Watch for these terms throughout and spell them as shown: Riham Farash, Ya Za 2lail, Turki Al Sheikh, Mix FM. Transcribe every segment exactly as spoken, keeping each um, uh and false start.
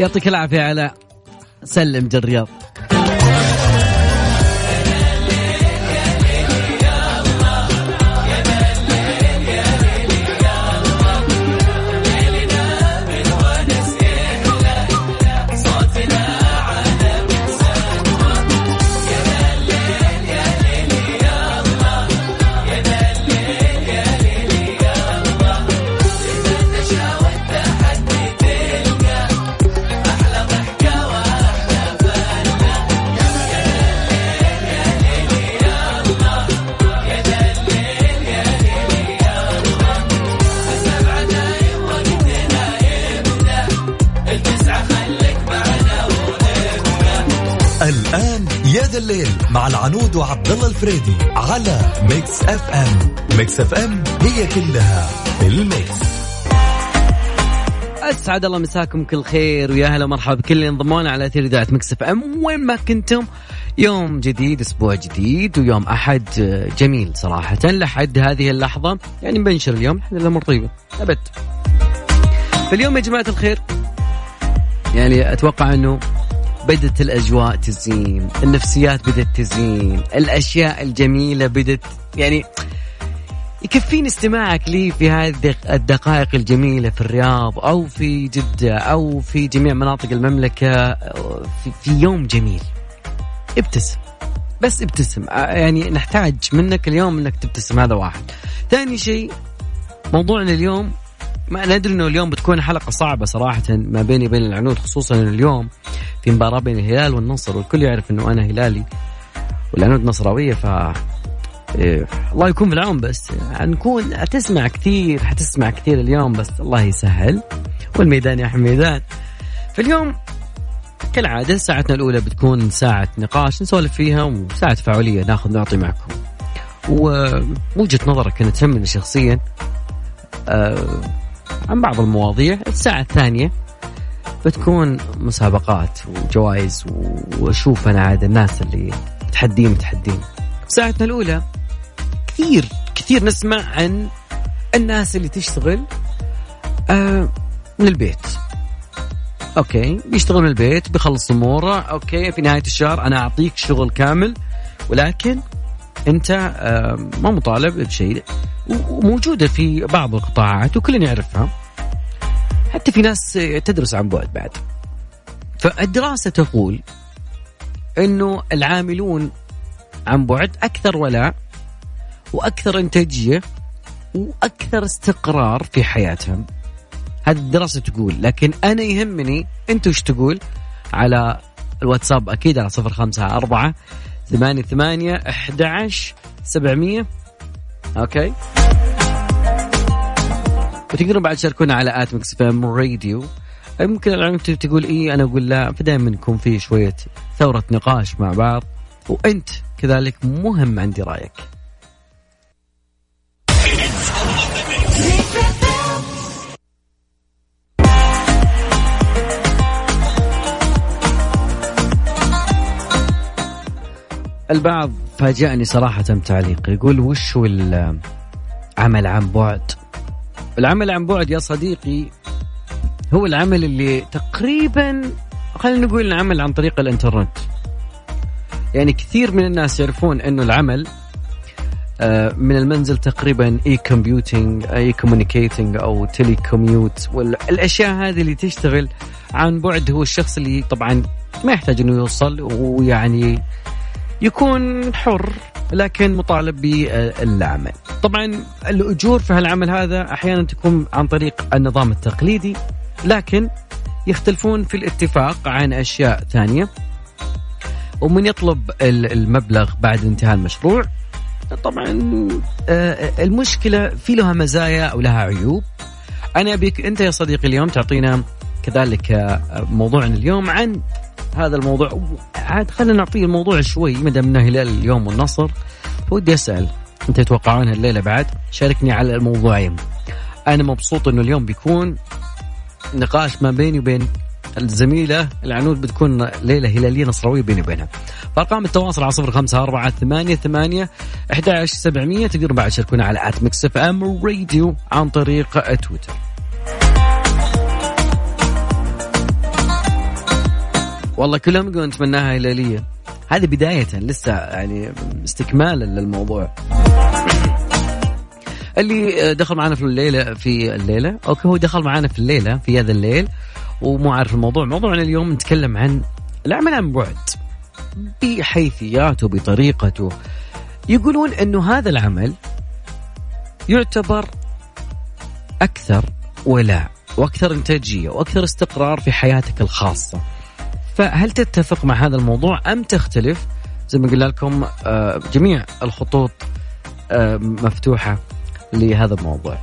يعطيك العافية على سلم جرياض. الليل مع العنود وعبد الله الفريدي على ميكس اف ام. ميكس اف ام هي كلها الميكس. اسعد الله مساكم كل خير ويا هلا ومرحبا بكل اللي انضمونا على اثير اذاعه ميكس اف ام وين ما كنتم. يوم جديد اسبوع جديد ويوم احد جميل صراحه لحد هذه اللحظه، يعني بنشر اليوم الحمد لله امور طيبه ابد. فاليوم يا جماعه الخير يعني اتوقع انه بدت الأجواء تزين، النفسيات بدت تزين، الأشياء الجميلة بدت، يعني يكفين استماعك لي في هذه الدقائق الجميلة في الرياض أو في جدة أو في جميع مناطق المملكة في, في يوم جميل. ابتسم بس ابتسم، يعني نحتاج منك اليوم أنك تبتسم، هذا واحد. ثاني شيء موضوعنا اليوم، ما أنا أدري أنه اليوم بتكون حلقة صعبة صراحة ما بيني بين العنود، خصوصا اليوم في مباراة بين الهلال والنصر، والكل يعرف أنه أنا هلالي والعنود نصراوية، ف الله يكون في العون. بس هنكون هتسمع كثير هتسمع كثير اليوم، بس الله يسهل والميدان يا حميدان. فاليوم كالعادة ساعتنا الأولى بتكون ساعة نقاش نسولف فيها، وساعة فعالية ناخذ نعطي معكم ووجهة نظرك أنا تهمني شخصيا عن بعض المواضيع. الساعة الثانية بتكون مسابقات وجوائز، وأشوف أنا عاد الناس اللي تحدين تحدين. ساعتنا الأولى كثير كثير نسمع عن الناس اللي تشتغل من البيت. أوكي بيشتغل من البيت بيخلص أموره، أوكي في نهاية الشهر أنا أعطيك شغل كامل، ولكن أنت ما مطالب بشيء، وموجودة في بعض القطاعات وكلنا يعرفها، حتى في ناس تدرس عن بعد بعد. فالدراسة تقول أنه العاملون عن بعد أكثر ولاء وأكثر إنتاجية وأكثر استقرار في حياتهم، هذه الدراسة تقول. لكن أنا يهمني أنت وش تقول على الواتساب أكيد على صفر خمسة أربعة ثمانية ثمانية إحدى عشر سبعمية. أوكي وتقدرون بعد شاركونا على آت ميكس فام راديو. ممكن العنود تقول إيه أنا أقول لا، فدايما منكم في شوية ثورة نقاش مع بعض، وأنت كذلك مهم عندي رأيك. البعض فاجأني صراحة بتعليق يقول وش هو العمل عن بعد؟ العمل عن بعد يا صديقي هو العمل اللي تقريبا خلينا نقول العمل عن طريق الانترنت. يعني كثير من الناس يعرفون انه العمل من المنزل تقريبا اي كومبيوتينج اي كوميونيكيتينج او تيلي كوميوت، والاشياء هذه اللي تشتغل عن بعد هو الشخص اللي طبعا ما يحتاج انه يوصل، ويعني يكون حر لكن مطالب بالعمل. طبعا الأجور في هالعمل هذا أحيانا تكون عن طريق النظام التقليدي، لكن يختلفون في الاتفاق عن أشياء ثانية، ومن يطلب المبلغ بعد انتهاء المشروع. طبعا المشكلة في لها مزايا أو لها عيوب. أنا أبيك أنت يا صديقي اليوم تعطينا كذلك موضوعنا اليوم عن هذا الموضوع. عاد خلينا نعطيه الموضوع شوي مدامنا هلال اليوم والنصر، ودي أسأل أنت تتوقعونها الليلة بعد؟ شاركني على الموضوعين. أنا مبسوط إنه اليوم بيكون نقاش ما بيني وبين الزميلة العنود، بتكون ليلة هلالية نصراوية بيني وبينها. فأرقام التواصل على صفر خمسة أربعة ثمانية ثمانية أحد عشر سبعمية. تقدرون بعد شاركونا على آت ميكس إف إم راديو عن طريق تويتر. والله كلهم يقولون نتمناها هلالية. هذه بداية لسه يعني استكمالا للموضوع. اللي دخل معنا في الليلة في الليلة أوكي هو دخل معنا في الليلة في هذا الليل ومو عارف الموضوع. موضوعنا اليوم نتكلم عن العمل عن بعد بحيثياته بطريقته. يقولون أنه هذا العمل يعتبر أكثر ولاء وأكثر إنتاجية وأكثر استقرار في حياتك الخاصة. فهل تتفق مع هذا الموضوع أم تختلف؟ زي ما قلنا لكم جميع الخطوط مفتوحة لهذا الموضوع،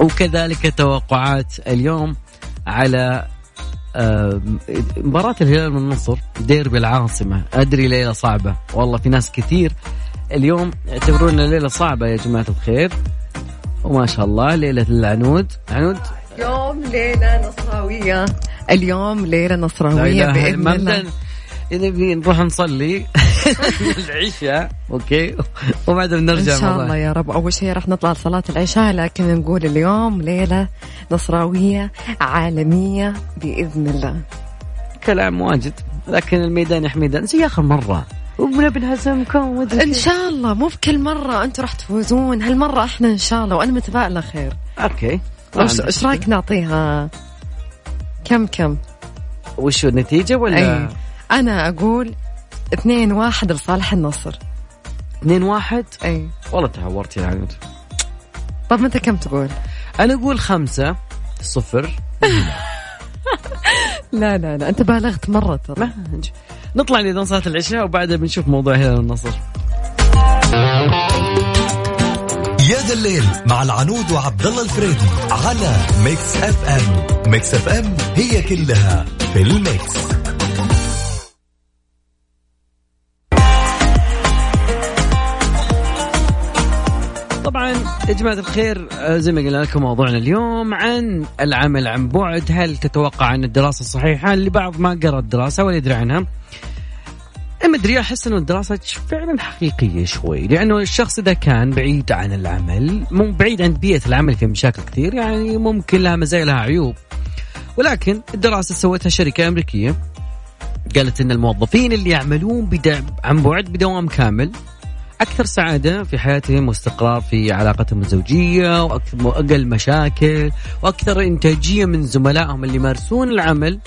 وكذلك توقعات اليوم على مباراة الهلال والنصر ديربي العاصمة. أدري ليلة صعبة والله، في ناس كثير اليوم يعتبرون ليلة صعبة يا جماعة الخير، وما شاء الله ليلة العنود. عنود يوم ليلة نصراوية، اليوم ليلة نصراوية بإذن الله. نبي نروح نصلي العشاء اوكي وبعدها بنرجع ان شاء الله يا رب. اول شيء راح نطلع لصلاة العشاء، لكن نقول اليوم ليلة نصراوية عالمية بإذن الله. كلام واجد لكن الميدان يا حميدان زي آخر مرة وبنا بنهزمكم ان شاء الله. مو بكل مرة انتم راح تفوزون، هالمرة احنا ان شاء الله، وانا متفائلة خير. اوكي ايش رايك نعطيها كم كم وش النتيجة؟ ولا أي. أنا أقول اثنين واحد لصالح النصر. اثنين واحد؟ أي والله تهورت يا عنود. طب أنت كم تقول؟ أنا أقول خمسة صفر. لا لا لا أنت بالغت مرة ترى. نطلع لإذن صلاة العشاء وبعدها بنشوف موضوع هلال والنصر. يا ذا الليل مع العنود وعبد الله الفريدي على ميكس أف أم. ميكس أف أم هي كلها في الميكس. طبعا يا جماعة الخير زي ما قلنا لكم موضوعنا اليوم عن العمل عن بعد. هل تتوقع أن الدراسة صحيحة؟ لبعض ما قرأ الدراسة ولا يدري عنها. أما أدري أحس أن الدراسة فعلا حقيقية شوي، لأنه الشخص إذا كان بعيد عن العمل، مو بعيد عن بيئة العمل، في مشاكل كثير يعني ممكن لها مزايا لها عيوب. ولكن الدراسة سوتها شركة أمريكية قالت أن الموظفين اللي يعملون عن بعد بدوام كامل أكثر سعادة في حياتهم واستقرار في علاقتهم الزوجية، وأقل مشاكل، وأكثر إنتاجية من زملائهم اللي يمارسون العمل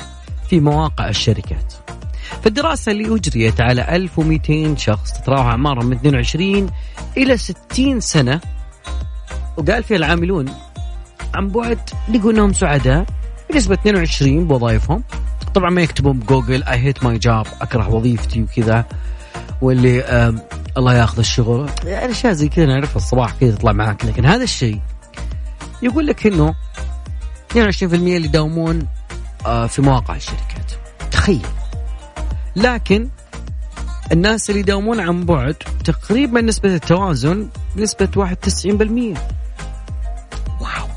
في مواقع الشركات. فالدراسة اللي أجريت على ألف ومئتين شخص تتراوح أعمارهم من اثنين وعشرين إلى ستين سنة، وقال فيها العاملون عن بعد لقوا أنهم سعداء بنسبة اثنين وعشرين بوظائفهم. طبعا ما يكتبون بجوجل I hate my job، أكره وظيفتي وكذا، واللي الله ياخذ الشغل يعني أشياء زي كذا نعرفها الصباح كذا تطلع معاك. لكن هذا الشيء يقول لك إنه اثنين وعشرين بالمئة اللي يداومون في مواقع الشركات، تخيل. لكن الناس اللي يداومون عن بعد تقريبا نسبة التوازن نسبة واحد وتسعين بالمئة. واو،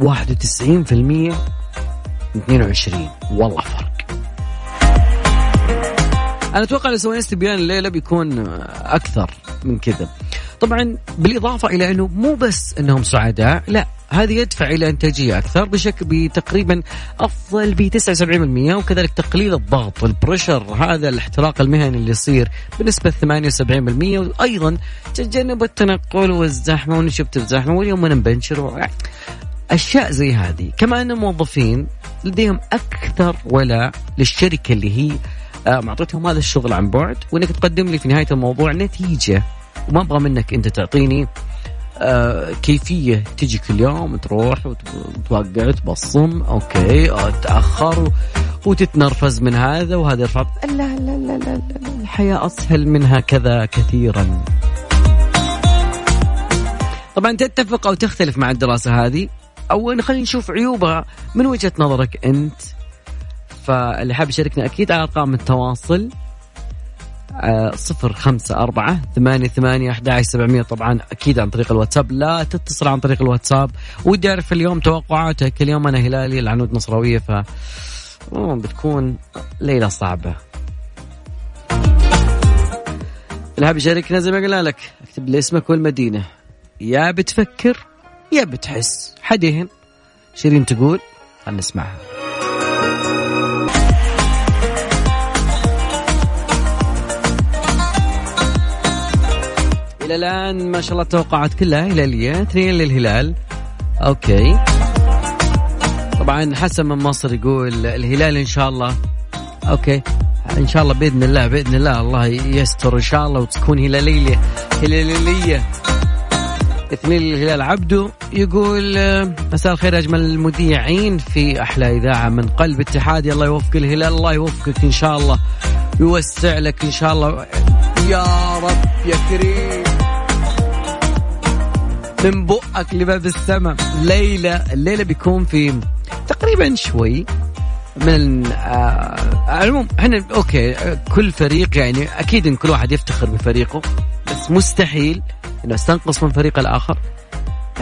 واحد وتسعين بالمئة من اثنين وعشرين، والله فرق. أنا أتوقع لو سوينا استبيان الليلة بيكون أكثر من كذا. طبعا بالإضافة إلى أنه مو بس أنهم سعداء، لا هذا يدفع إلى إنتاجية أكثر بشكل بتقريبا أفضل ب تسعة وسبعين بالمئة، وكذلك تقليل الضغط والبرشر، هذا الاحتراق المهني اللي يصير بنسبة ثمانية وسبعين بالمئة، وأيضا تجنب التنقل والزحمة، ونشبت الزحمة واليوم أنا بنشر أشياء زي هذه. كما أن الموظفين لديهم أكثر ولاء للشركة اللي هي معطيتهم هذا الشغل عن بعد، وإنك تقدم لي في نهاية الموضوع نتيجة، وما أبغى منك أنت تعطيني كيفية تجي كل يوم تروح وتوقع تبصم أوكي تأخر وتتنرفز من هذا وهذا يرفع. لا لا لا لا الحياة أسهل منها كذا كثيرا. طبعا تتفق أو تختلف مع الدراسة هذه، أو خلينا نشوف عيوبها من وجهة نظرك أنت. فاللي حاب يشاركنا أكيد على أرقام التواصل صفر خمسة أربعة ثمانية ثمانية واحد واحد سبعمية، طبعا أكيد عن طريق الواتساب، لا تتصل عن طريق الواتساب. ودي أعرف اليوم توقعاتك. اليوم أنا هلالي، العنود نصراوية، ف بتكون ليلة صعبة. اللي حاب يشاركنا زي ما قلنا لك اكتب لي اسمك والمدينة، يا بتفكر يا بتحس. حديهن شيرين تقول، هنسمعها. إلى الآن ما شاء الله توقعت كلها هلالية، اثنين للهلال. أوكي طبعا حسن من مصر يقول الهلال إن شاء الله. أوكي إن شاء الله بإذن الله، بإذن الله الله يستر إن شاء الله وتكون هلالية هلالية. اثنين للهلال. عبده يقول مساء الخير أجمل المذيعين في أحلى إذاعة من قلب اتحادي، الله يوفق الهلال، الله يوفقك إن شاء الله، يوسع لك إن شاء الله يا رب يا كريم، من بؤك لباب السماء. ليلة الليلة بيكون في تقريبا شوي من المهم آه احنا اوكي كل فريق يعني اكيد ان كل واحد يفتخر بفريقه، بس مستحيل انه استنقص من فريق الاخر،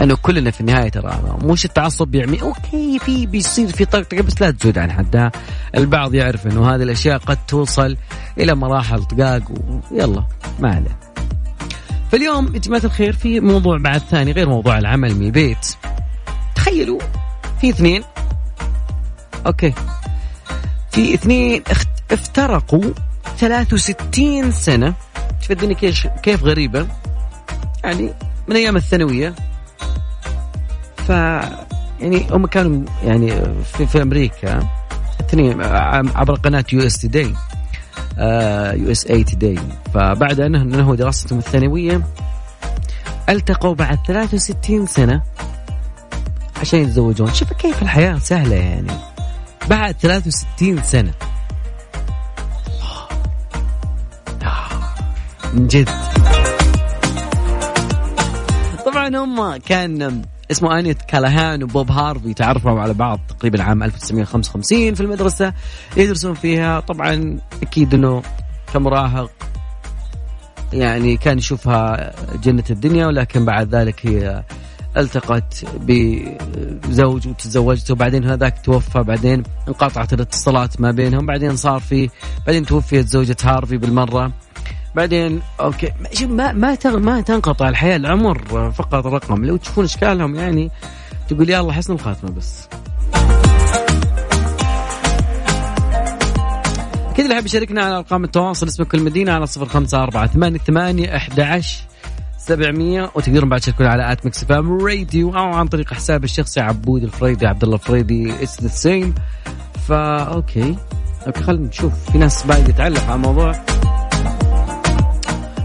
انه كلنا في النهايه ترى مش التعصب بيعمي اوكي في بيصير في طقطقه بس لا تزود عن حدها. البعض يعرف انه هذه الاشياء قد توصل الى مراحل طقاق ويلا ما عليه. فاليوم يا جماعه الخير في موضوع بعد ثاني غير موضوع العمل من البيت. تخيلوا في اثنين اوكي في اثنين افترقوا ثلاث وستين سنة. شوف الدنيا كيف كيف غريبة، يعني من أيام الثانوية. ف يعني هم كانوا يعني في, في أمريكا اثنين عبر قناة يو إس إيه توداي يو إس إيه توداي. فبعد أنه أنه دراستهم الثانوية التقوا بعد ثلاث وستين سنة عشان يتزوجون. شوف كيف الحياة سهلة يعني بعد ثلاث وستين سنة. الله من جد. طبعا هم كان اسمه أني كالاهان وبوب هارفي، تعرفوا على بعض تقريبا عام ألف وتسعمائة وخمسة وخمسين في المدرسة يدرسون فيها. طبعا أكيد أنه كمراهق يعني كان يشوفها جنة الدنيا، ولكن بعد ذلك هي التقت بزوج وتزوجته، وبعدين هذاك توفى، بعدين انقطعت الاتصالات ما بينهم، بعدين صار في بعدين توفيت زوجة هارفي بالمرة، بعدين اوكي ما ما ما تنقطع الحياة. العمر فقط رقم. لو تشوفون اشكالهم يعني تقول يا الله حسن الخاتمة. بس كذا اللي حاب يشاركنا على ارقام التواصل اسم كل مدينة على صفر خمسة أربعة ثمانية ثمانية إحدى عشر سبعمية، وتقدرون بعد تشاركون على آت ميكس إف إم راديو أو عن طريق حساب الشخصي عبود الفريدي عبد الله الفريدي إس ذا سيم. فا أوكي أوكي خلينا نشوف في ناس بايد يتعلق على الموضوع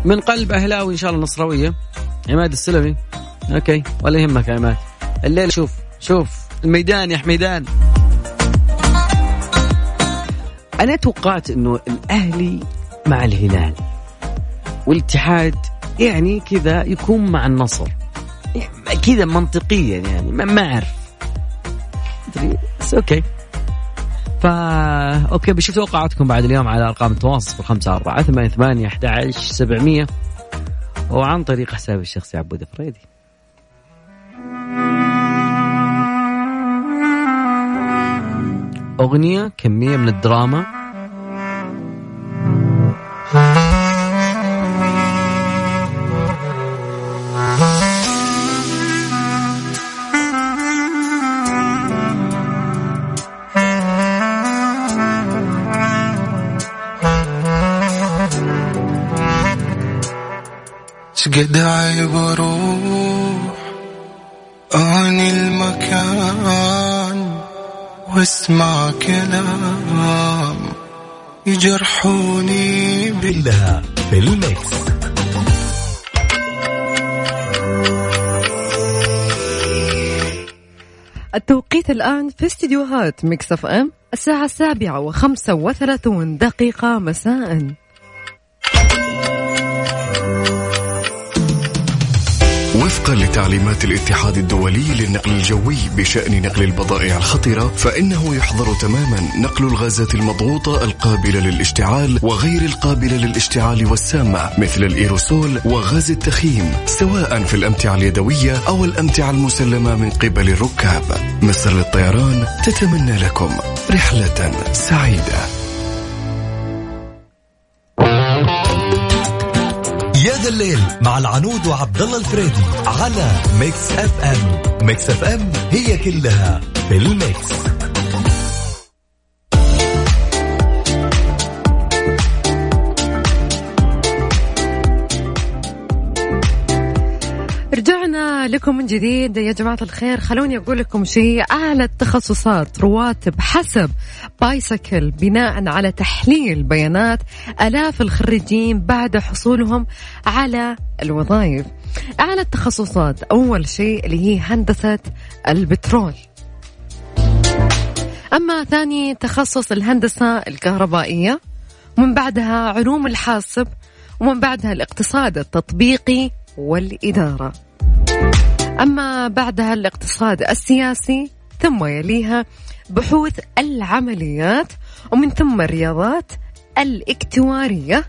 من قلب أهلاوي إن شاء الله نصراوية. عماد السلمي أوكي ولا يهمك عماد، الليلة شوف شوف الميدان يا حميدان. أنا توقعت إنه الأهلي مع الهلال والاتحاد يعني كذا يكون مع النصر كذا منطقيا، يعني ما أعرف بس أوكي. فا أوكي بشوف توقعاتكم بعد اليوم على أرقام التواصل خمسة أربعة ثمانية ثمانية إحدى عشر سبعمية وعن طريق حسابي الشخصي عبود الفريدي. أغنية كمية من الدراما قد عيب روح عن المكان واسمع كلام يجرحوني بالله في الميكس. التوقيت الآن في استديوهات ميكس إف إم الساعة السابعة وخمسة وثلاثون دقيقة مساءً. وفقا لتعليمات الاتحاد الدولي للنقل الجوي بشأن نقل البضائع الخطرة، فإنه يحظر تماما نقل الغازات المضغوطة القابلة للاشتعال وغير القابلة للاشتعال والسامة مثل الإيروسول وغاز التخييم، سواء في الأمتعة اليدوية أو الأمتعة المسلمة من قبل الركاب. مصر للطيران تتمنى لكم رحلة سعيدة. يا ذا الليل مع العنود وعبد الله الفريدي على ميكس اف ام. ميكس اف ام هي كلها في الميكس. بكم من جديد يا جماعة الخير. خلوني أقول لكم شيء. أعلى التخصصات رواتب حسب بايسكل بناء على تحليل بيانات آلاف الخريجين بعد حصولهم على الوظائف. أعلى التخصصات أول شيء اللي هي هندسة البترول. أما ثاني تخصص الهندسة الكهربائية، ومن بعدها علوم الحاسب، ومن بعدها الاقتصاد التطبيقي والإدارة، أما بعدها الاقتصاد السياسي، ثم يليها بحوث العمليات، ومن ثم الرياضات الاكتوارية،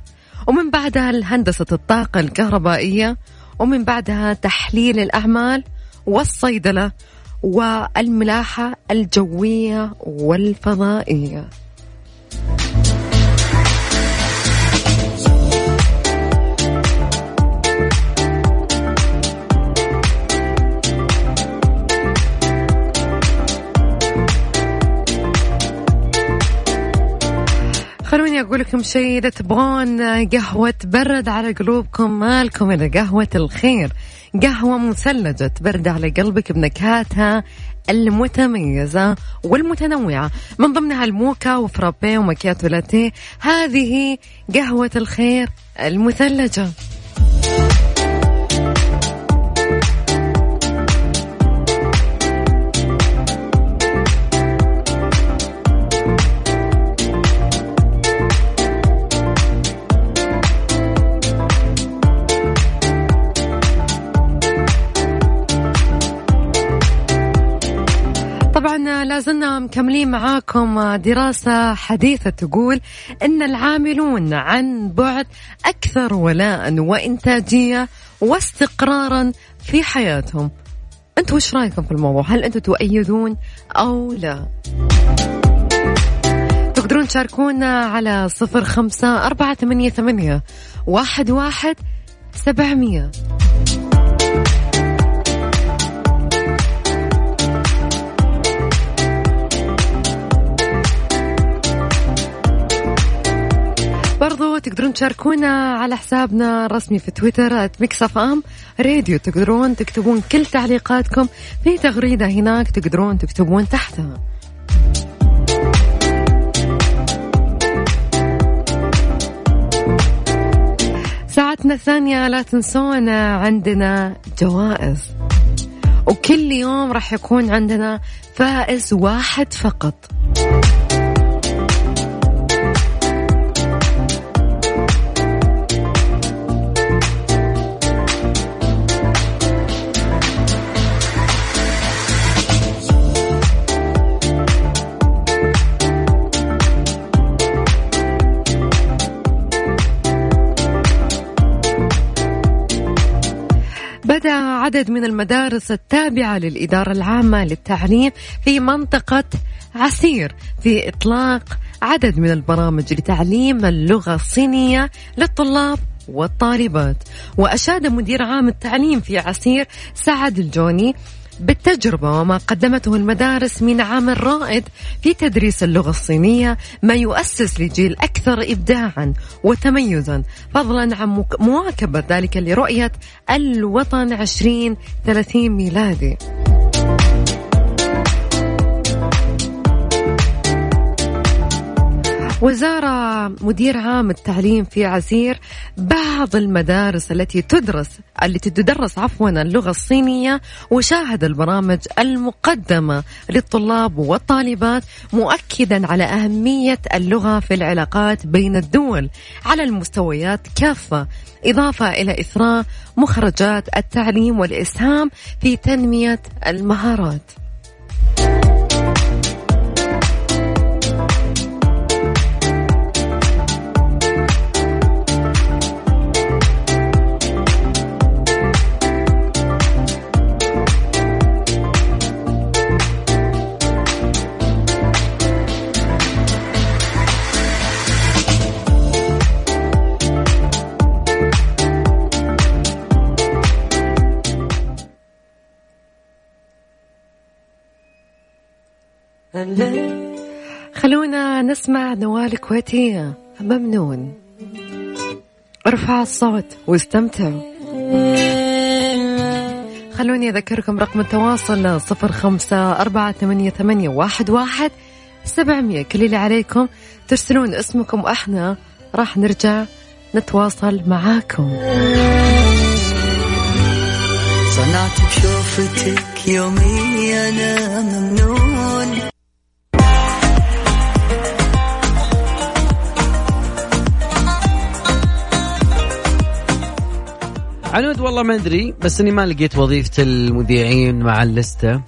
ومن بعدها الهندسة الطاقة الكهربائية، ومن بعدها تحليل الأعمال والصيدلة والملاحة الجوية والفضائية. خلوني أقول لكم شيء، إذا تبغون قهوة تبرد على قلوبكم مالكم إلى قهوة الخير، قهوة مثلجة تبرد على قلبك بنكهاتها المتميزة والمتنوعة، من ضمنها الموكا وفرابي وماكياتو لاتيه. هذه قهوة الخير المثلجة. لازلنا مكملين معاكم دراسة حديثة تقول إن العاملون عن بعد أكثر ولاء وإنتاجية واستقرارا في حياتهم. أنتوا وش رأيكم في الموضوع؟ هل أنتوا تؤيدون أو لا؟ تقدرون تشاركونا على صفر خمسة أربعة ثمانية ثمانية واحد واحد سبعمية. برضو تقدرون تشاركونا على حسابنا الرسمي في تويتر ميكس اف ام راديو، تقدرون تكتبون كل تعليقاتكم في تغريدة هناك تقدرون تكتبون تحتها. ساعتنا الثانية لا تنسون عندنا جوائز، وكل يوم راح يكون عندنا فائز واحد فقط. بدأ عدد من المدارس التابعة للإدارة العامة للتعليم في منطقة عسير في إطلاق عدد من البرامج لتعليم اللغة الصينية للطلاب والطالبات. وأشاد مدير عام التعليم في عسير سعد الجوني بالتجربة وما قدمته المدارس من عمل رائد في تدريس اللغة الصينية، ما يؤسس لجيل أكثر إبداعا وتميزا، فضلا عن مواكبة ذلك لرؤية الوطن عشرين ثلاثين ميلادي. وزار مدير عام التعليم في عسير بعض المدارس التي تدرس التي تدرس عفوا اللغة الصينية، وشاهد البرامج المقدمة للطلاب والطالبات، مؤكدا على أهمية اللغة في العلاقات بين الدول على المستويات كافة، إضافة إلى إثراء مخرجات التعليم والإسهام في تنمية المهارات. خلونا نسمع نوال الكويتية ممنون. ارفع الصوت واستمتعوا. خلوني أذكركم رقم التواصل صفر خمسة أربعة ثمانية ثمانية واحد واحد سبعمية. كل اللي عليكم ترسلون اسمكم وإحنا راح نرجع نتواصل معاكم. صنعت بشوفتك يومي أنا ممنون. عنود والله ما أدري بس أني ما لقيت وظيفة المذيعين مع اللستة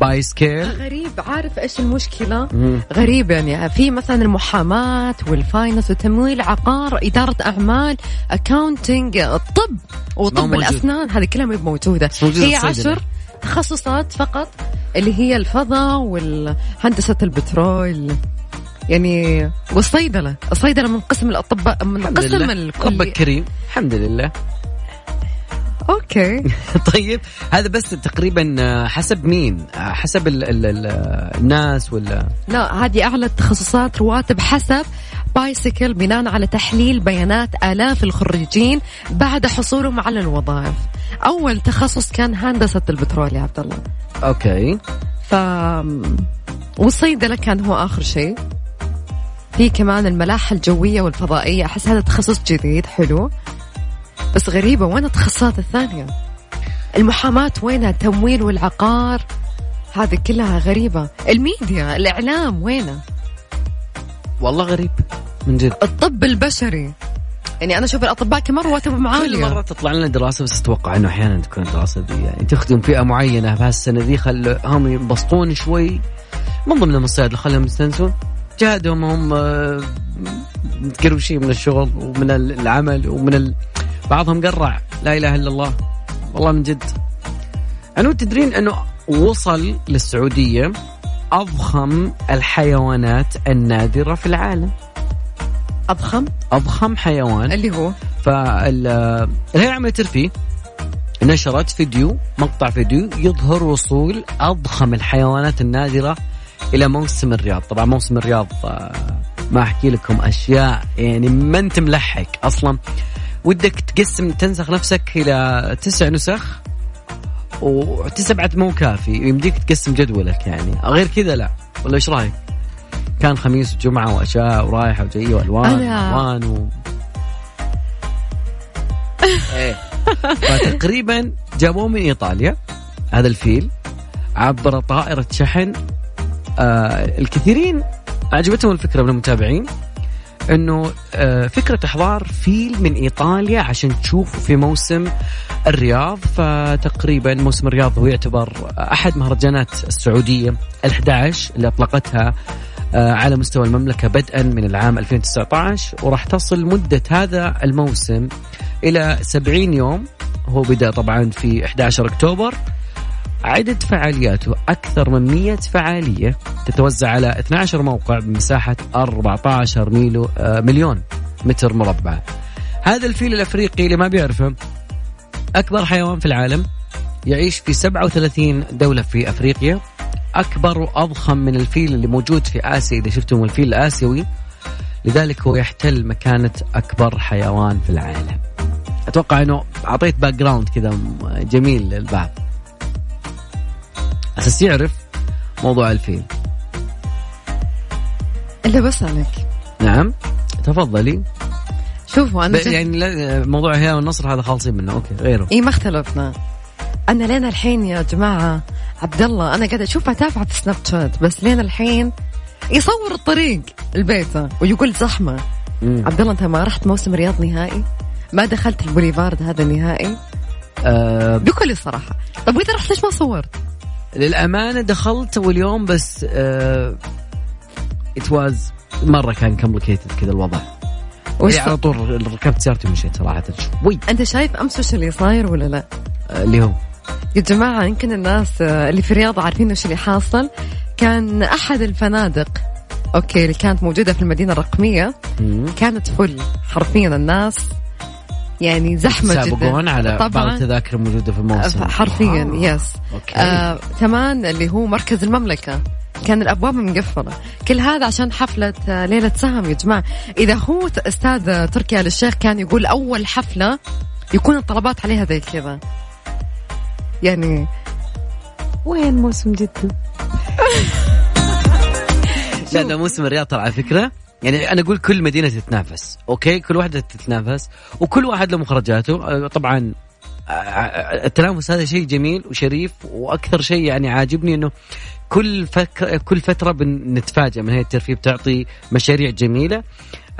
بايس كير. غريب، عارف إيش المشكلة؟ مم. غريب يعني في مثلا المحاماة والفاينانس والتمويل، عقار، إدارة أعمال، أكاونتينج، الطب وطب الأسنان، هذه كلها ما موجودة. هي عشر تخصصات فقط اللي هي الفضاء والهندسة البترول يعني والصيدلة. الصيدلة من قسم الأطباء، من قسم الكلية. كريم الحمد لله. اوكي طيب هذا بس تقريبا حسب مين؟ حسب ال ال ال الناس ولا لا؟ هذه اعلى التخصصات رواتب حسب بايسيكل بناء على تحليل بيانات آلاف الخريجين بعد حصولهم على الوظائف. اول تخصص كان هندسة البترول يا عبد الله. اوكي ف والصيدلة كان هو اخر شيء. في كمان الملاحة الجوية والفضائية، احس هذا تخصص جديد حلو بس غريبة. وين التخصصات الثانية؟ المحاماة وينها؟ التمويل والعقار هذه كلها غريبة. الميديا، الإعلام وينها؟ والله غريب من جد. الطب البشري يعني أنا أشوف الأطباء كمان رواتبهم عالية. كل مرة تطلع لنا دراسة بس أتوقع إنه أحيانا تكون الدراسة دي يعني تخدم فئة معينة بهالسنة دي، خلهم ينبسطون شوي من ضمنهم الصيادلة، خلهم يستنسون جهدهم، هم متكروشين من الشغل ومن العمل ومن ال... بعضهم قرع لا إله إلا الله والله من جد. أنو تدرين أنه وصل للسعودية أضخم الحيوانات النادرة في العالم؟ أضخم؟ أضخم حيوان اللي هو فالهيئة العامة للترفيه نشرت فيديو، مقطع فيديو يظهر وصول أضخم الحيوانات النادرة إلى موسم الرياض. طبعا موسم الرياض ما أحكي لكم أشياء يعني ما أنت ملحق أصلا، ودك تقسم تنسخ نفسك إلى تسع نسخ وتسعة مو كافي، يمديك تقسم جدولك يعني غير كذا لا ولا إيش رأيك؟ كان خميس وجمعة وأشياء ورايحة وجاية وألوان ألوان و... إيه. فتقريبا جابوه من إيطاليا هذا الفيل عبر طائرة شحن. آه الكثيرين عجبتهم الفكرة من المتابعين أنه فكرة إحضار فيل من إيطاليا عشان تشوفه في موسم الرياض. فتقريبا موسم الرياض هو يعتبر أحد مهرجانات السعودية الأحد عشر اللي أطلقتها على مستوى المملكة بدءا من العام ألفين وتسعة عشر، وراح تصل مدة هذا الموسم إلى سبعين يوم. هو بدأ طبعا في أحد عشر أكتوبر. عدد فعالياته أكثر من مئة فعالية تتوزع على اثنا عشر موقع بمساحة أربعة عشر ميلو مليون متر مربع. هذا الفيل الأفريقي اللي ما بيعرفه أكبر حيوان في العالم، يعيش في سبعة وثلاثين دولة في أفريقيا، أكبر وأضخم من الفيل اللي موجود في آسيا إذا شفتم الفيل الآسيوي، لذلك هو يحتل مكانة أكبر حيوان في العالم. أتوقع أنه أعطيت باك جراوند كذا جميل للبعض أساس يعرف موضوع الفيل. إلا بسألك. نعم تفضلي. شوفوا أنا يعني موضوع هي والنصر هذا خالصين منه، أوكي غيره إيه ما اختلفنا. أنا لين الحين يا جماعة عبد الله أنا قاعد أشوف أتابع في سناب شات بس لين الحين يصور الطريق البيت ويقول زحمة. عبد الله أنت ما رحت موسم رياض نهائي؟ ما دخلت البوليفارد هذا نهائي؟ أه... بكل الصراحة. طب وإذا رحت ليش ما صورت؟ للأمانة دخلت أول يوم بس آه it was مرة كان complicated كذا الوضع. وش على طول ركبت سيارتي ومشيت صراحة شوي. أنت شايف أمس وش اللي صاير ولا لا؟ اللي آه هو يا جماعة يمكن الناس اللي في الرياض عارفين وش اللي حاصل. كان أحد الفنادق أوكي اللي كانت موجودة في المدينة الرقمية م- كانت فل حرفيا الناس يعني زحمة جدا. سابقون على بعض التذاكر موجودة في الموسم حرفيا آه. يس آه، كمان اللي هو مركز المملكة كان الأبواب مقفلة. كل هذا عشان حفلة آه ليلة سهم يا جماعة. إذا هو أستاذ تركي آل الشيخ كان يقول أول حفلة يكون الطلبات عليها زي كذا يعني وين موسم جدة؟ لا ده موسم الرياض طلع على فكرة. يعني أنا أقول كل مدينة تتنافس، أوكي كل واحدة تتنافس وكل واحد له مخرجاته. طبعا التنافس هذا شيء جميل وشريف، وأكثر شيء يعني عاجبني أنه كل فك... كل فترة بنتفاجأ من هي الترفيه، بتعطي مشاريع جميلة.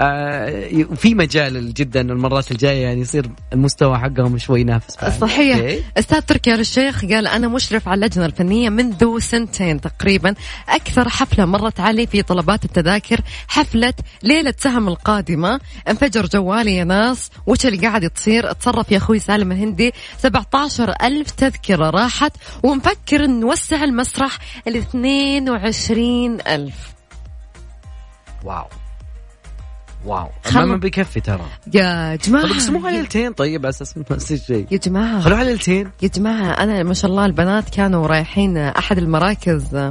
آه في مجال جدا أن المرات الجاية يعني يصير المستوى حقهم شوي ينافس. صحيح. أستاذ تركي آل الشيخ قال أنا مشرف على اللجنة الفنية منذ سنتين تقريبا. أكثر حفلة مرت علي في طلبات التذاكر حفلة ليلة سهم القادمة. انفجر جوالي يا ناس، وش اللي قاعد يصير؟ اتصرف يا أخوي سالم الهندي. سبعة عشر ألف تذكرة راحت، ونفكر نوسع المسرح ال اثنين وعشرين ألف. واو واو خل... ما بيكفي ترى يا جماعة. طيب سموها ليلتين. طيب أساس ما نسيت شيء يا جماعة، خلوها ليلتين يا جماعة. أنا ما شاء الله البنات كانوا رايحين أحد المراكز،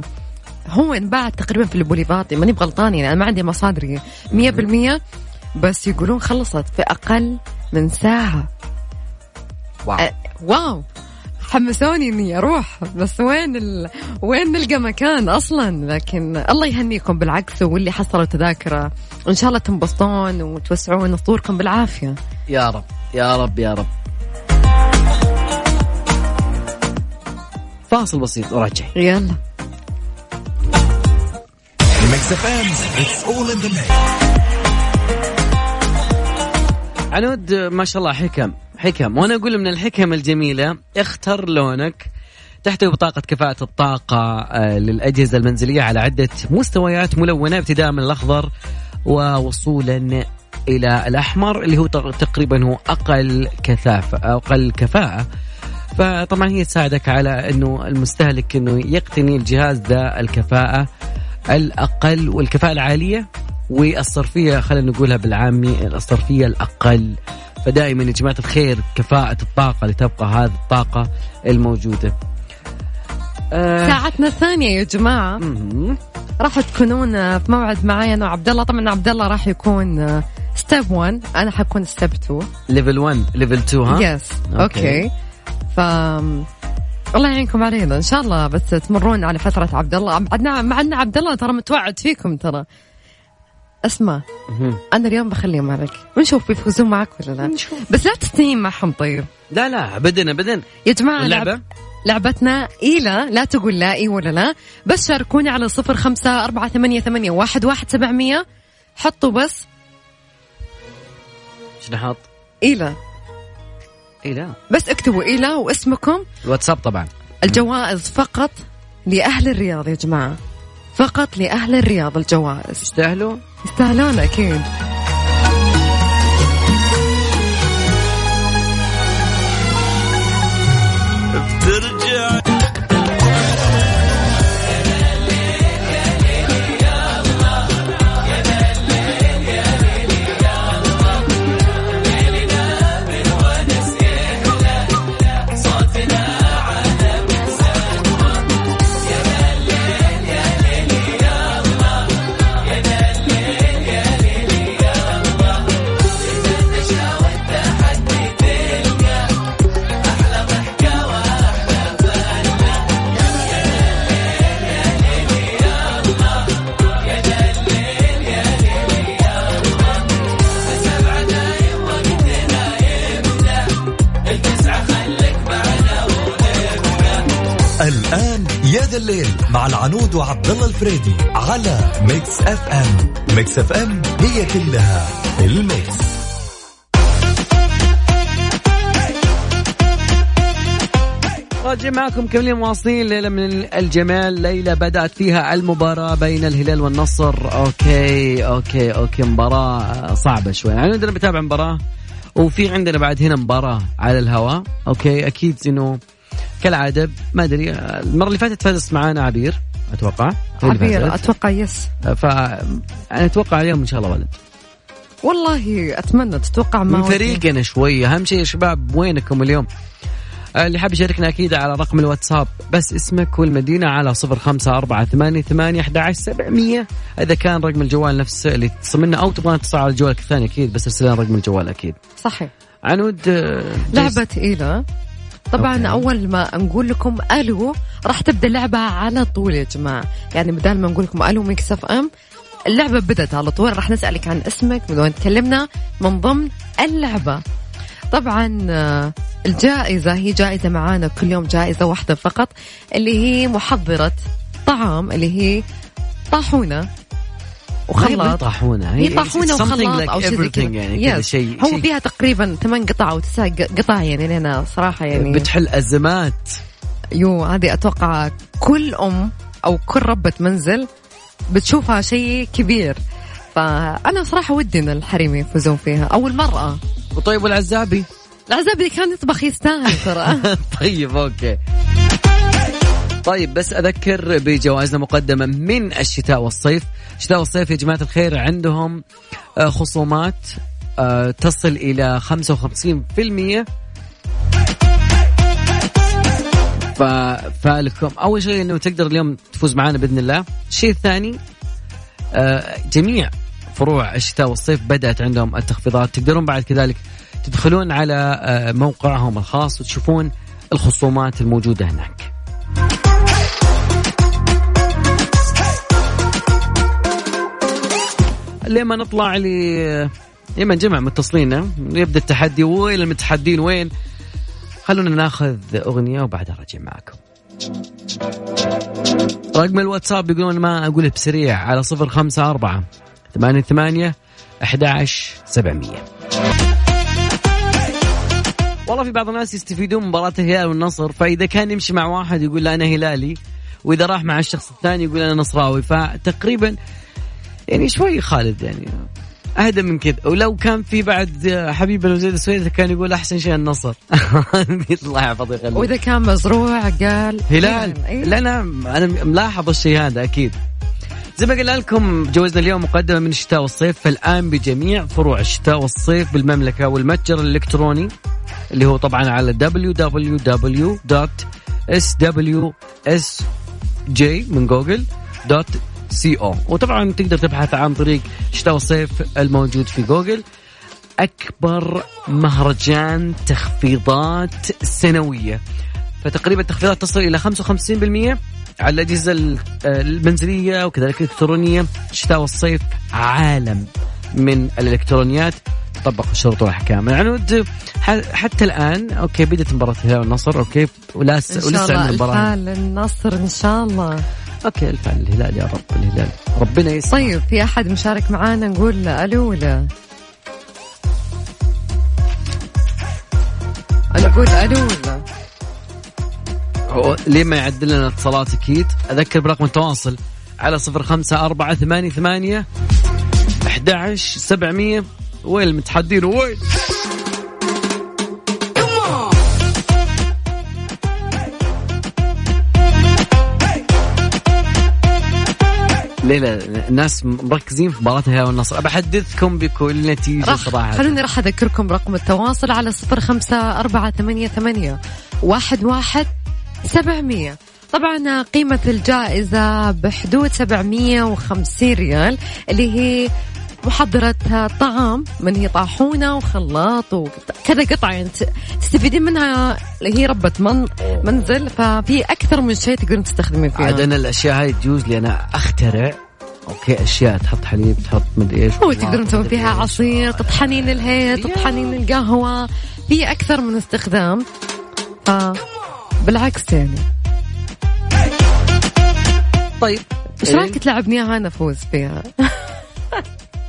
هو انباع تقريبا في البوليفاتي، ماني بغلطاني يعني، أنا ما عندي مصادري مية بالمية، بس يقولون خلصت في أقل من ساعة. واو أ... واو حمسوني إني أروح، بس وين ال... وين نلقى مكان أصلا؟ لكن الله يهنيكم بالعكس، واللي حصلوا تذاكرة إن شاء الله تنبسطون وتوسعون صدوركم بالعافية. يا رب يا رب يا رب. فاصل بسيط وراجع يلا. عنود ما شاء الله حكم حكم، وأنا أقول من الحكم الجميلة اختر لونك. تحتوي بطاقة كفاءة الطاقة للأجهزة المنزلية على عدة مستويات ملونة، ابتداء من الأخضر ووصولا إلى الأحمر اللي هو تقريبا هو أقل كثافة أقل كفاءة. فطبعا هي تساعدك على أنه المستهلك أنه يقتني الجهاز ذا الكفاءة الأقل والكفاءة العالية، والصرفية خلينا نقولها بالعامي الصرفية الأقل. فدائما يا جماعة الخير كفاءة الطاقة لتبقى هذه الطاقة الموجودة. أه ساعتنا الثانية يا جماعة م- راح تكونون في موعد معايا أنا وعبد الله. طبعا عبد الله راح يكون ستيب واحد، أنا حكون ستيب اثنين. ليفل واحد ليفل اثنين ها؟ يس أوكي. ف الله يعينكم علينا إن شاء الله، بس تمرون على فترة عبد الله. عندنا معنا عبد الله ترى متوعد فيكم ترى. اسمع انا اليوم بخليه معك ونشوف بيفوزون معك ولا لا، نشوف. بس لا تستهين معهم. طيب لا لا ابدا ابدا يا جماعه. لعب... لعبتنا ايه؟ لا لا تقول لا ايه ولا لا، بس شاركوني على صفر خمسة أربعة ثمانية ثمانية واحد واحد سبعمية. حطوا بس ايش نحط؟ ايه لا ايه لا، بس اكتبوا ايه لا واسمكم. الواتساب طبعا. الجوائز فقط لاهل الرياض يا جماعه، فقط لأهل الرياض الجوائز. يستاهلوا؟ يستاهلون أكيد. الليل مع العنود وعبد الله الفريدي على ميكس اف ام. ميكس اف ام هي كلها الميكس. راجع معكم كملين مواصلين. ليلة من الجمال، ليلة بدأت فيها المباراة بين الهلال والنصر. اوكي اوكي اوكي مباراة صعبة شوي، يعني عندنا بتابع مباراة وفي عندنا بعد هنا مباراة على الهواء. اوكي اكيد انه كالعادة ما أدري المرة اللي فاتت فازت معانا عبير أتوقع عبير أتوقع يس. فأنا أتوقع اليوم إن شاء الله ولد، والله أتمنى تتوقع مع فريقنا شوي. أهم شيء يا شباب وينكم اليوم؟ اللي حاب يشاركنا أكيد على رقم الواتساب، بس اسمك والمدينة على صفر خمسة أربعة ثمانية ثمانية واحد واحد سبعمية. إذا كان رقم الجوال نفس اللي تصمنا أو تبغى تتصل على الجوالك الثاني أكيد، بس ارسلنا رقم الجوال أكيد. صحيح عنود. لعبة إيلا طبعا أوكي. أول ما نقول لكم ألو راح تبدأ اللعبة على طول يا جماعة، يعني بدال ما نقول لكم ألو ميكس إف إم اللعبة بدأت على طول. راح نسألك عن اسمك من وين تكلمنا من ضمن اللعبة. طبعا الجائزة هي جائزة معانا كل يوم، جائزة واحدة فقط اللي هي محضرة طعام اللي هي طاحونة وخلاط، طاحونة هي طاحونة وخلاط like أو شيء يعني yes. شيء هو شيء. فيها تقريبا ثمان قطع أو تسع قطع يعني أنا صراحة يعني بتحل أزمات. يو هذه أتوقع كل أم أو كل ربة منزل بتشوفها شيء كبير، فأنا صراحة ودي إن الحريم يفوزون فيها أو المرأة. وطيب والعزابي، العزابي كان يطبخ يستاهل ترى. طيب أوكي طيب بس أذكر بجوائزنا مقدمة من الشتاء والصيف. الشتاء والصيف يا جماعة الخير عندهم خصومات تصل إلى خمسة وخمسين بالمئة، ففالكم أول شيء أنه تقدر اليوم تفوز معنا بإذن الله. الشيء الثاني جميع فروع الشتاء والصيف بدأت عندهم التخفيضات، تقدرون بعد كذلك تدخلون على موقعهم الخاص وتشوفون الخصومات الموجودة هناك. لما نطلع لي لما نجمع متصلين يبدأ التحدي. وين المتحدين؟ وين؟ خلونا ناخذ أغنية وبعدها راجع معكم. رقم الواتساب يقولون ما أقوله بسريع على صفر خمسة أربعة ثمانية ثمانية أحداعش سبعمية. والله في بعض الناس يستفيدون مباراة الهلال والنصر، فإذا كان يمشي مع واحد يقول لا أنا هلالي، وإذا راح مع الشخص الثاني يقول أنا نصراوي، فتقريبا يعني شوي خالد يعني أهدى من كذا. ولو كان في بعد حبيب الوزير السويد كان يقول أحسن شيء النصر. الله يحفظه يخليه. وإذا كان مزروع قال هلال. لا أنا أنا ملاحظ الشيء هذا أكيد. زي ما قلنا لكم جوزنا اليوم مقدمة من الشتاء والصيف، فالآن بجميع فروع الشتاء والصيف بالمملكة، والمتجر الإلكتروني اللي هو طبعا على دبليو دبليو دبليو دوت اس دبليو اس جي من جوجل دوت سي او، وطبعا تقدر تبحث عن طريق شتاء والصيف الموجود في جوجل. أكبر مهرجان تخفيضات سنوية، فتقريبا التخفيضات تصل إلى خمسة وخمسين بالمئة على الأجهزة المنزلية وكذلك الإلكترونية. شتاء والصيف عالم من الإلكترونيات طبق الشروط والأحكام. العنود حتى الآن أوكي بدأت مباراة الهلال والنصر أوكي ولا ولسه عندنا مباراة النصر إن شاء الله. أوكي الفعل الهلال يا رب الهلال ربنا يسمع. طيب في أحد مشارك معانا نقول له ألو ولا أنا أقول ألو ولا ليه ما يعدل لنا اتصالات؟ أكيد أذكر برقم التواصل على صفر خمسة أربعة ثمانية ثمانية أحداعش سبعمية. وين المتحدين؟ وين؟ ليلى الناس مركزين في مباراة الهلال والنصر. أبحدثكم بكل نتيجة صراحة. خلوني راح أذكركم برقم التواصل على صفر خمسة أربعة ثمانية ثمانية واحد واحد سبعمية. طبعا قيمة الجائزة بحدود سبعمية وخمسين ريال اللي هي محضرة طعام من هي طاحونة وخلاط وكذا قطعة يعني تستفيدين منها اللي هي ربة من منزل، ففي أكثر من شيء تقدرين تستخدمين فيها. عاد أنا الأشياء هاي تجوز لي أنا أخترع أوكي أشياء تحط حليب تحط مدري إيش وتقدرون تسوي فيها عصير تطحنين الهيل تطحنين القهوة، في أكثر من استخدام بالعكس يعني. طيب إيش رايك تلعبنيها أنا أفوز فيها؟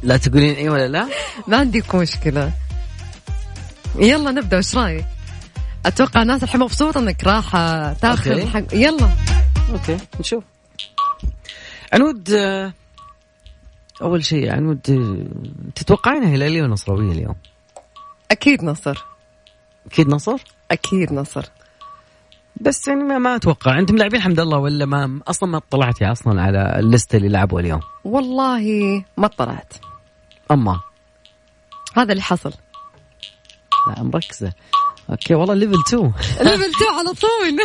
لا تقولين ايه ولا لا؟ ما عندك مشكلة. يلا نبدأ. وش رايك؟ اتوقع الناس الحين مبسوطة انك راحة تاخذ حق. يلا اوكي نشوف. عنود اول شيء عنود تتوقعينها هلالية ونصراوية اليوم؟ اكيد نصر. اكيد نصر؟ اكيد نصر. بس يعني ما ما اتوقع انتم لاعبين حمد الله ولا ما اصلا ما اطلعتي اصلا على الليسته اللي لعبوا اليوم؟ والله ما اطلعت. اما هذا اللي حصل. لا مركزه اوكي والله ليفل اثنين. ليفل اثنين على طول.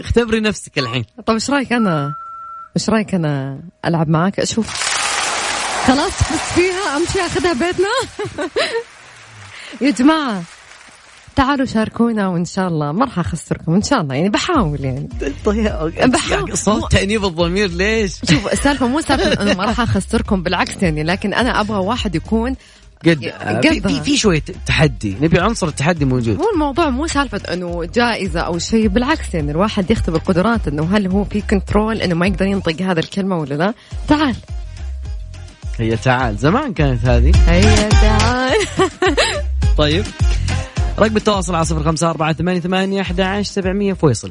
اختبري نفسك الحين. طب ايش رايك انا ايش رايك انا العب معاك اشوف خلاص فزت فيها امشي اخذها بيتنا. يا جماعه تعالوا شاركونا وإن شاء الله ما رح أخسركم إن شاء الله, يعني بحاول يعني بحاول صوت تأنيب الضمير ليش؟ شوف سالفة مو سالفة أنا ما رح أخسركم بالعكس يعني, لكن أنا أبغى واحد يكون قد في في شوية تحدي, نبي عنصر التحدي موجود. هو الموضوع مو سالفة إنه جائزة أو شيء, بالعكس يعني الواحد يختبر قدرات إنه هل هو في كنترول إنه ما يقدر ينطق هذا الكلمة ولا لا. تعال هي تعال زمان كانت هذه هي تعال. طيب رقم التواصل على صفر خمسة أربعة ثمانية ثمانية أحد عشر سبعمية فيصل.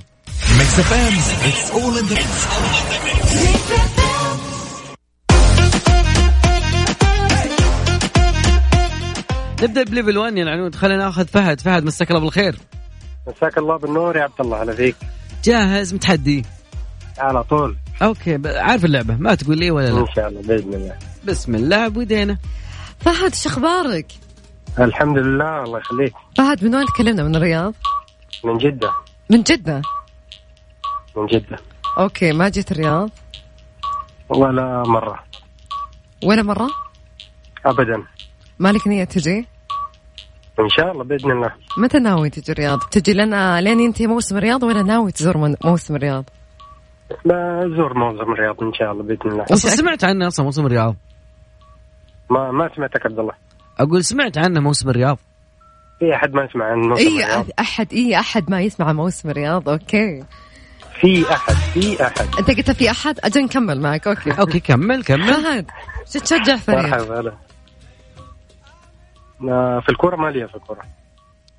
نبدأ بليفل واحد يا العنود, خلينا ناخذ فهد. فهد مساك الله بالخير. مساك الله بالنور يا عبد الله, هلا فيك. جاهز متحدي على طول؟ أوكي, عارف اللعبة ما تقول لي ولا لا؟ إن شاء الله بإذن الله. بسم الله بودينا. فهد شخبارك؟ الحمد لله الله يخليك. فهد من وين تكلمنا؟ من الرياض؟ من جدة. من جدة؟ من جدة. أوكي, ما جيت الرياض؟ ولا مرة. ولا مرة؟ أبدا. مالك نية تجي؟ إن شاء الله بإذن الله. متى ناوي تجي الرياض؟ تجي لنا لين ينتهي موسم الرياض ولا ناوي تزور موسم الرياض؟ بزور موسم الرياض إن شاء الله بإذن الله. أصلاً سمعت عنه أصلاً موسم الرياض؟ ما ما سمعتك عبد الله. أقول سمعت عنه موسم الرياض. في أحد ما يسمع عن موسم إيه الرياض؟ أحد إيه أحد ما يسمع موسم الرياض. أوكي. في أحد في أحد. أنت قلت في أحد, أجل نكمل معك. أوكي أوكي كمل كمل. فهد تشجع فريق؟ مرحبا. في الكرة مالية في الكرة.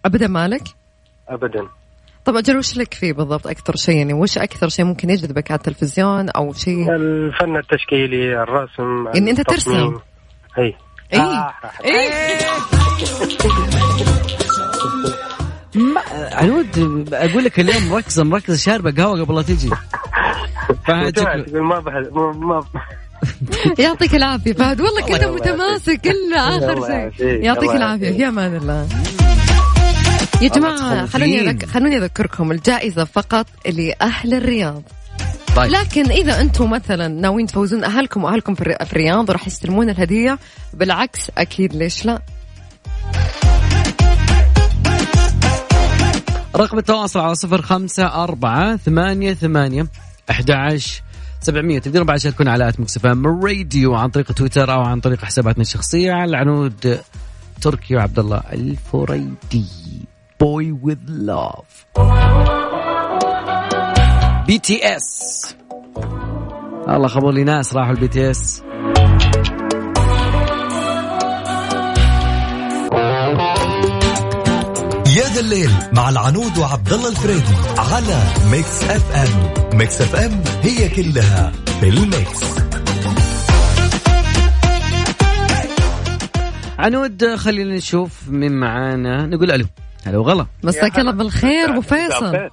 أبدا مالك؟ أبدا. طب أجل وش لك فيه بالضبط أكثر شيء, يعني وش أكثر شيء ممكن يجذبك على التلفزيون أو شيء؟ الفن التشكيلي, الرسم. إن أنت ترسم؟ أي. إيه آه إيه عنود أقول لك اليوم مركزة مركزة شاربة قهوة قبل لا تجي. ما بحد ما يعطيك العافية فهد, والله كله متماسك كله آخر شيء. يعطيك العافية في أمان الله. يا جماعة خلوني خلوني أذكركم الجائزة فقط لأهل الرياض. طيب. لكن إذا أنتم مثلا ناويين تفوزون أهلكم وأهلكم في الرياض راح يستلمون الهدية, بالعكس أكيد ليش لا. رقم التواصل على صفر خمسة أربعة ثمانية ثمانية أحد عشر سبعمية. تقدرون بعد شاركون على آت ميكس إف إم راديو عن طريق تويتر أو عن طريق حساباتنا الشخصية على العنود تركي وعبد الله الفريدي. Boy with love بي تي اس. الله خبر لي ناس راحوا البي تي اس. يا ذا الليل مع العنود وعبد الله الفريدي على ميكس اف ام. ميكس اف ام هي كلها بالميكس. عنود خلينا نشوف من معانا, نقول الو. الو غلا مساك الله بالخير ابو فيصل.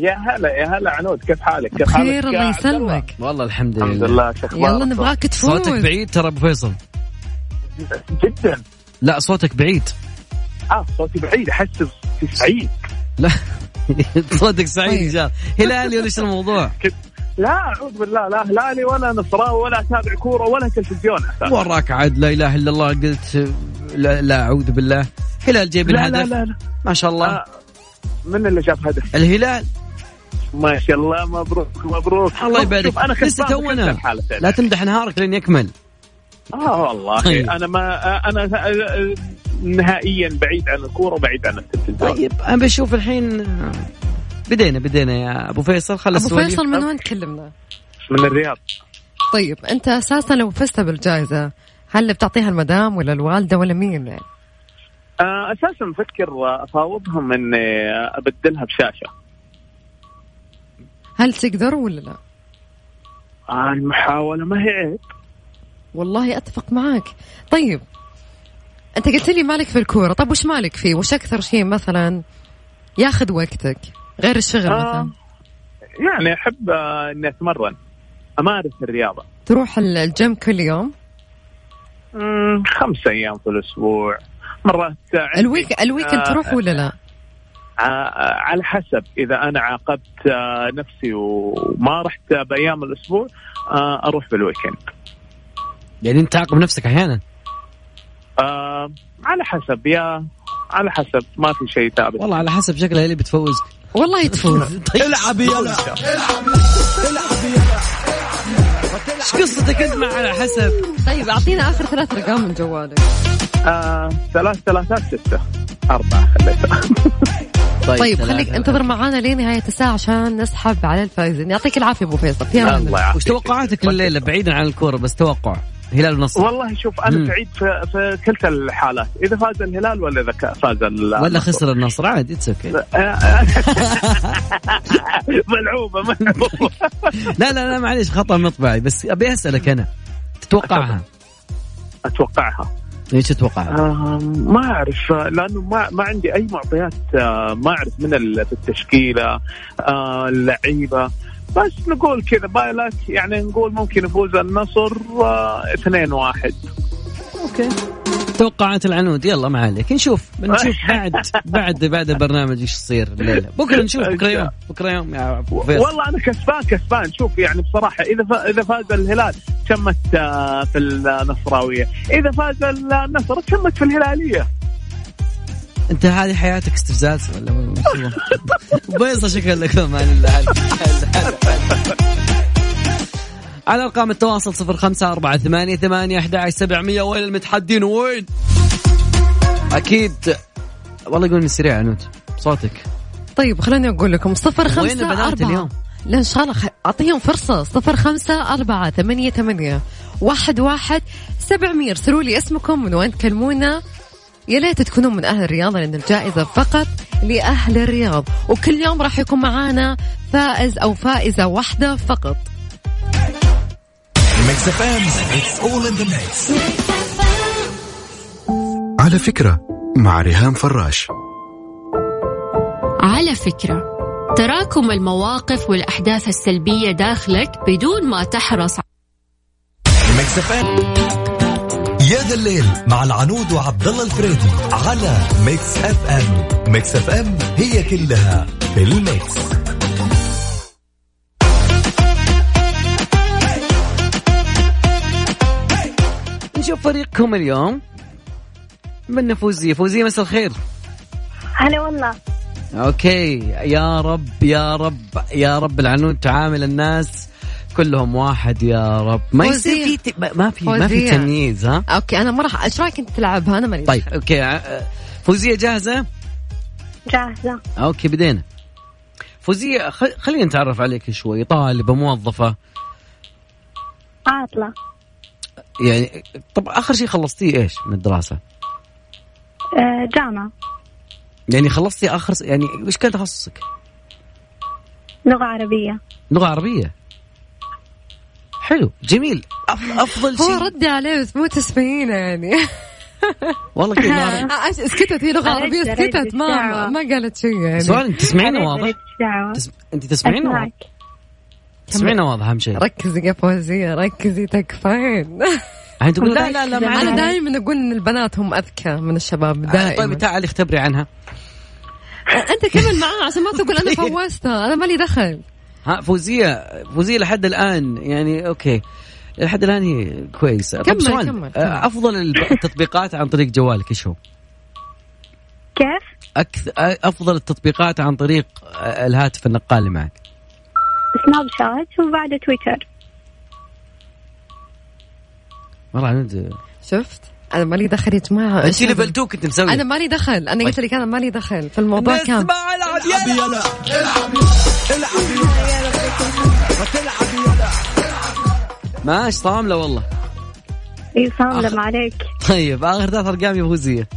يا هلا يا هلا عنود, كيف حالك؟ كيف حالك؟ بخير الله يسلمك. والله الحمد لله الحمد لله. يلا نبغاك تفوز. صوتك بعيد ترى ابو فيصل جدا. لا صوتك بعيد. اه صوتي بعيد, احس سعيد. لا صوتك سعيد ان شاء الله. هلالي ولا شو الموضوع؟ لا اعوذ بالله, لا هلالي ولا نصراوي ولا اتابع كوره ولا تلفزيون اساسا. وراك عاد لا اله الا الله. قلت لا, لا اعوذ بالله. هلال جايب الهدف. لا لا لا ما شاء الله. آه من اللي جاب هدف؟ الهلال ما شاء الله. مبروك مبروك الله يبارك. أنا لسه تونا. لا تمدح نهارك لين يكمل. آه والله أنا ما أنا نهائيا بعيد عن الكورة وبعيد عن التلفزيون. طيب أنا بشوف الحين. بدينا بدينا يا أبو فيصل. خلص أبو فيصل من وين تكلمنا؟ من الرياض. طيب أنت أساسا لو فزت بالجائزة هل بتعطيها المدام ولا الوالدة ولا مين يعني؟ أساسا مفكر أفاوضهم أن أبدلها بشاشة. هل تقدر ولا لا؟ آه المحاولة ما هي عيب. والله أتفق معاك. طيب أنت قلت لي مالك في الكورة, طب وش مالك فيه؟ وش أكثر شيء مثلا ياخذ وقتك غير الشغل؟ آه مثلا يعني أحب أني أتمرن, أمارس الرياضة. تروح الجيم كل يوم؟ خمسة أيام في الأسبوع مرات. الويك الويكند تروح ولا لا؟ على حسب, إذا أنا عاقبت نفسي وما رحت بأيام الأسبوع أروح بالويكند. يعني أنت تعاقب نفسك أحيانا؟ على حسب, يا على حسب، ما في شيء ثابت والله، على حسب شكلها اللي بتفوز. والله تفوز. العب يلا العب يلا، ايش قصتك انت مع على حسب؟ طيب اعطينا اخر ثلاث ارقام من جوالك. آه، ثلاث ثلاثات ستة أربعة خليتها. طيب, طيب خليك انتظر معانا لنهاية الساعة عشان نسحب على الفائزين. يعطيك العافية أبو فيصل. وش توقعاتك الليلة بعيدا عن الكورة، بس توقع هلال النصر؟ والله شوف أنا سعيد في, في كلتا الحالات، إذا فاز الهلال ولا إذا فاز النصر ولا خسر النصر عادي اتس اوكي. ملعوبة ملعوبة. لا لا لا معليش خطأ مطبعي، بس أبي أسألك أنا تتوقعها؟ أتوقعها. ليش تتوقعها؟ آه ما أعرف، لأنه ما ما عندي أي معطيات، آه ما أعرف من التشكيلة آه اللعيبة، بس نقول كذا بايلات يعني، نقول ممكن يفوز النصر اثنين واحد. أوكي توقعات العنود. يلا ما عليك، نشوف نشوف بعد بعد بعد البرنامج إيش يصير الليلة، بكرة نشوف، بكرة يوم بكرة يوم يا فيصل. والله أنا كسبان كسبان شوف يعني بصراحة، إذا إذا فاز الهلال شمت في النصراوية، إذا فاز النصر شمت في الهلالية. أنت هذه حياتك استفزاز ولا بيصة شكل لك مان الله. على أرقام التواصل صفر خمسة أربعة ثمانية ثمانية أحد عشر سبعمية. وين المتحدين؟ وين؟ أكيد والله يقول من سريع عنود صوتك. طيب خليني أقول لكم صفر خمسة أربعة، لا إن شاء الله أعطيهم فرصة. صفر خمسة أربعة ثمانية ثمانية واحد واحد سبعمية. ارسلوا لي اسمكم من وين تكلمونا، يا ليت تكونوا من أهل الرياض، لأن الجائزة فقط لأهل الرياض، وكل يوم راح يكون معانا فائز أو فائزة واحدة فقط. على فكرة مع ريهام فراش، على فكرة تراكم المواقف والأحداث السلبية داخلك بدون ما تحرص. Mix إف إم يا ذا الليل مع العنود وعبد الله الفريدي على ميكس اف ام. ميكس اف ام هي كلها في الميكس. نشوف فريقكم اليوم من فوزي. فوزي مساء الخير. هلا والله. اوكي يا رب يا رب يا رب العنود تعامل الناس كلهم واحد يا رب، ما يصير في ت... ما في ما في تمييز. ها اوكي انا ما راح اشراك انت تلعبها، انا مالي. طيب اوكي فوزيه جاهزه؟ جاهزه. اوكي بدينا. فوزيه خ... خلينا نتعرف عليك شوي. طالبه موظفه عاطله يعني؟ طب اخر شيء خلصتي ايش من الدراسه؟ أه جامعه. يعني خلصتي اخر يعني ايش كان تخصصك؟ لغه عربيه. لغه عربيه حلو جميل. أفضل شيء هو رد عليه بس مو تسمعينه يعني. والله كذا سكتت، هي لغة عربية سكتت ما ما قالت شيء يعني. سؤال تسمعينه واضح؟ تس... أنت تسمعينه واضح؟ تسمعينه واضح أهم شيء. ركزي يا فوزية ركزي تكفين. لا لا لا أنا دائما أقول إن البنات هم أذكى من الشباب دائما. طيب تعالي اختبري عنها. أنت كمل معاه عشان ما تقول أنا فوزتها، أنا مالي دخل. ها فوزية فوزية لحد الآن يعني أوكي لحد الآن هي كويسة. كمل كمل, كمل أفضل التطبيقات عن طريق جوالك إيش هو؟ كيف؟ أكثر أفضل التطبيقات عن طريق الهاتف النقال معك؟ سناب شات وبعد تويتر. والله أنا شفت أنا مالي دخل يا جماعة. أنت اللي بلتوك أنت مسوي. أنا مالي دخل، أنا قلت لك أنا مالي دخل في الموضوع. كم العب يلا العب يلا. ماش صاملة والله. إيه صاملة ما عليك. طيب آخر ثلاث أرقام يا فوزية.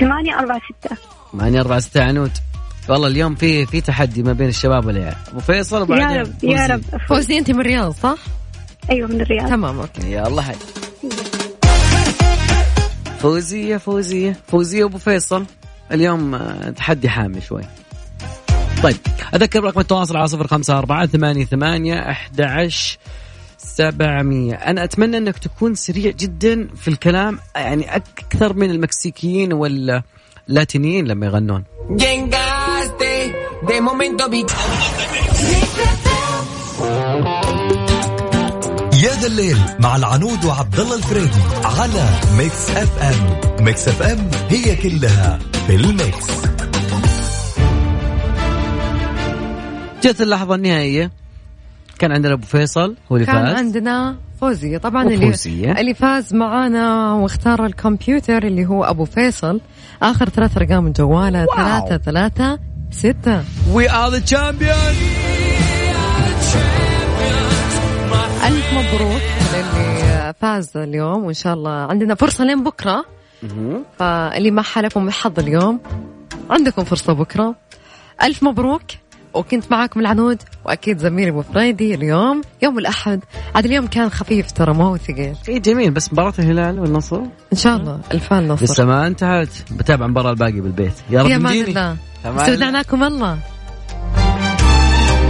ثمانية أربعة ستة. ثمانية أربعة ستة عنود. والله اليوم في في تحدي ما بين الشباب والعيال. أبو فيصل وبعدين. يا رب يا رب. فوزية أنت من الرياض صح؟ أيوة من الرياض. تمام أوكي يلا هاي. فوزية فوزية فوزية أبو فيصل اليوم تحدي حامي شوي. طيب أذكر رقم التواصل على صفر خمسة أربعة ثمانية ثمانية أحد عشر سبعمية. أنا أتمنى أنك تكون سريع جدا في الكلام يعني أكثر من المكسيكيين واللاتينيين لما يغنون. يا ذا الليل مع العنود وعبد الله الفريدي على ميكس اف ام. ميكس اف ام هي كلها بالميكس. جت اللحظة النهائية، كان عندنا أبو فيصل هو اللي فاز، كان عندنا فوزية طبعا وفوزية. اللي فاز معانا واختار الكمبيوتر اللي هو أبو فيصل، آخر ثلاث أرقام من جواله ثلاثة ثلاثة ستة. We are the champions. ألف مبروك للي فاز اليوم، وإن شاء الله عندنا فرصة لين بكرة، فاللي ما حلف وما حظ اليوم عندكم فرصة بكرة. ألف مبروك. وكنت معاكم العنود واكيد زميلي ابو فريدي. اليوم يوم الاحد، عاد اليوم كان خفيف ترى، ما هو ثقيل. اي جميل، بس مباراه الهلال والنصر ان شاء الله الفان النصر لسه ما انتهت، بتابع مباراه الباقي بالبيت. يا رب تجيني. استودعناكم الله.